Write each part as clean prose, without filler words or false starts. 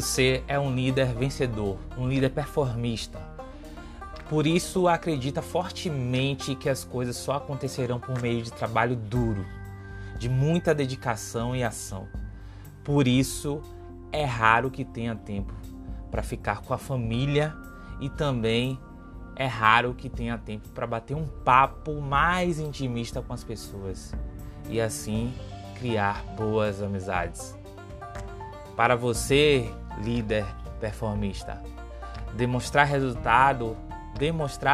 você é um líder vencedor, um líder performista. Por isso, acredita fortemente que as coisas só acontecerão por meio de trabalho duro, de muita dedicação e ação. Por isso, é raro que tenha tempo para ficar com a família e também é raro que tenha tempo para bater um papo mais intimista com as pessoas e assim criar boas amizades. Para você, líder performista, demonstrar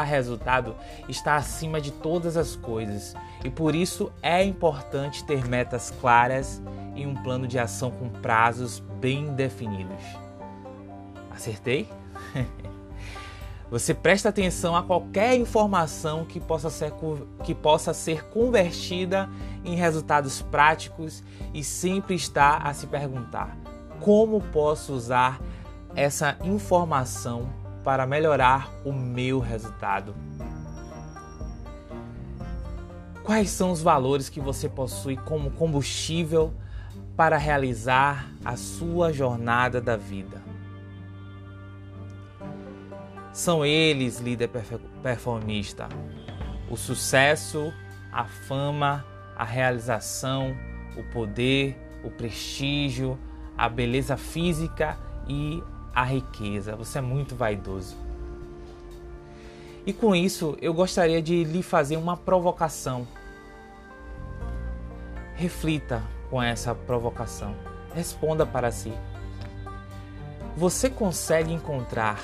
resultado está acima de todas as coisas e por isso é importante ter metas claras e um plano de ação com prazos bem definidos. Acertei? Você presta atenção a qualquer informação que possa ser convertida em resultados práticos e sempre está a se perguntar: como posso usar essa informação para melhorar o meu resultado? Quais são os valores que você possui como combustível para realizar a sua jornada da vida? São eles, líder performista, o sucesso, a fama, a realização, o poder, o prestígio, a beleza física e a riqueza. Você é muito vaidoso. E com isso, eu gostaria de lhe fazer uma provocação. Reflita com essa provocação. Responda para si. Você consegue encontrar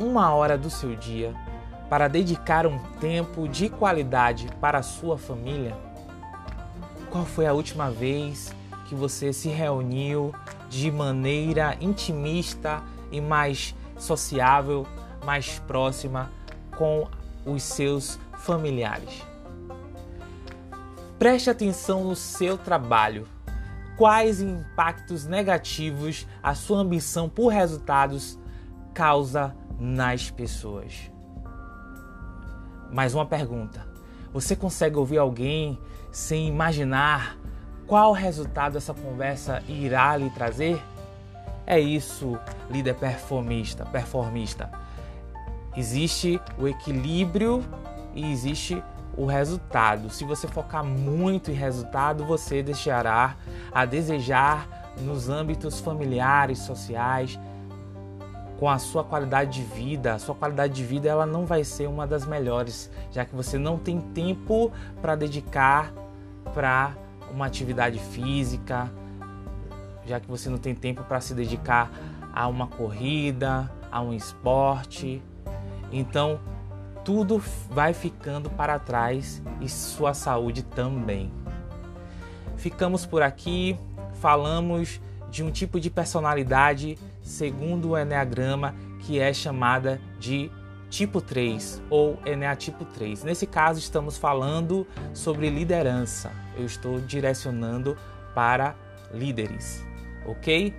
uma hora do seu dia para dedicar um tempo de qualidade para a sua família? Qual foi a última vez que você se reuniu de maneira intimista e mais sociável, mais próxima com os seus familiares? Preste atenção no seu trabalho. Quais impactos negativos a sua ambição por resultados causa nas pessoas? Mais uma pergunta. Você consegue ouvir alguém sem imaginar qual resultado essa conversa irá lhe trazer? É isso, líder performista. Existe o equilíbrio e existe o resultado. Se você focar muito em resultado, você deixará a desejar nos âmbitos familiares, sociais, com a sua qualidade de vida. A sua qualidade de vida ela não vai ser uma das melhores, já que você não tem tempo para dedicar para uma atividade física, já que você não tem tempo para se dedicar a uma corrida, a um esporte. Então, tudo vai ficando para trás e sua saúde também. Ficamos por aqui, falamos de um tipo de personalidade segundo o Enneagrama, que é chamada de tipo 3 ou Enneatipo 3. Nesse caso, estamos falando sobre liderança. Eu estou direcionando para líderes, ok?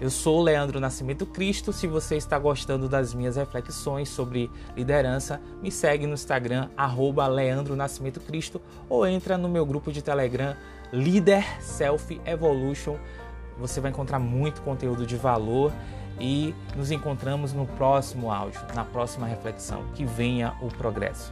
Eu sou Leandro Nascimento Cristo. Se você está gostando das minhas reflexões sobre liderança, me segue no Instagram, @LeandroNascimentoCristo, ou entra no meu grupo de Telegram, Líder Self Evolution. Você vai encontrar muito conteúdo de valor e nos encontramos no próximo áudio, na próxima reflexão. Que venha o progresso.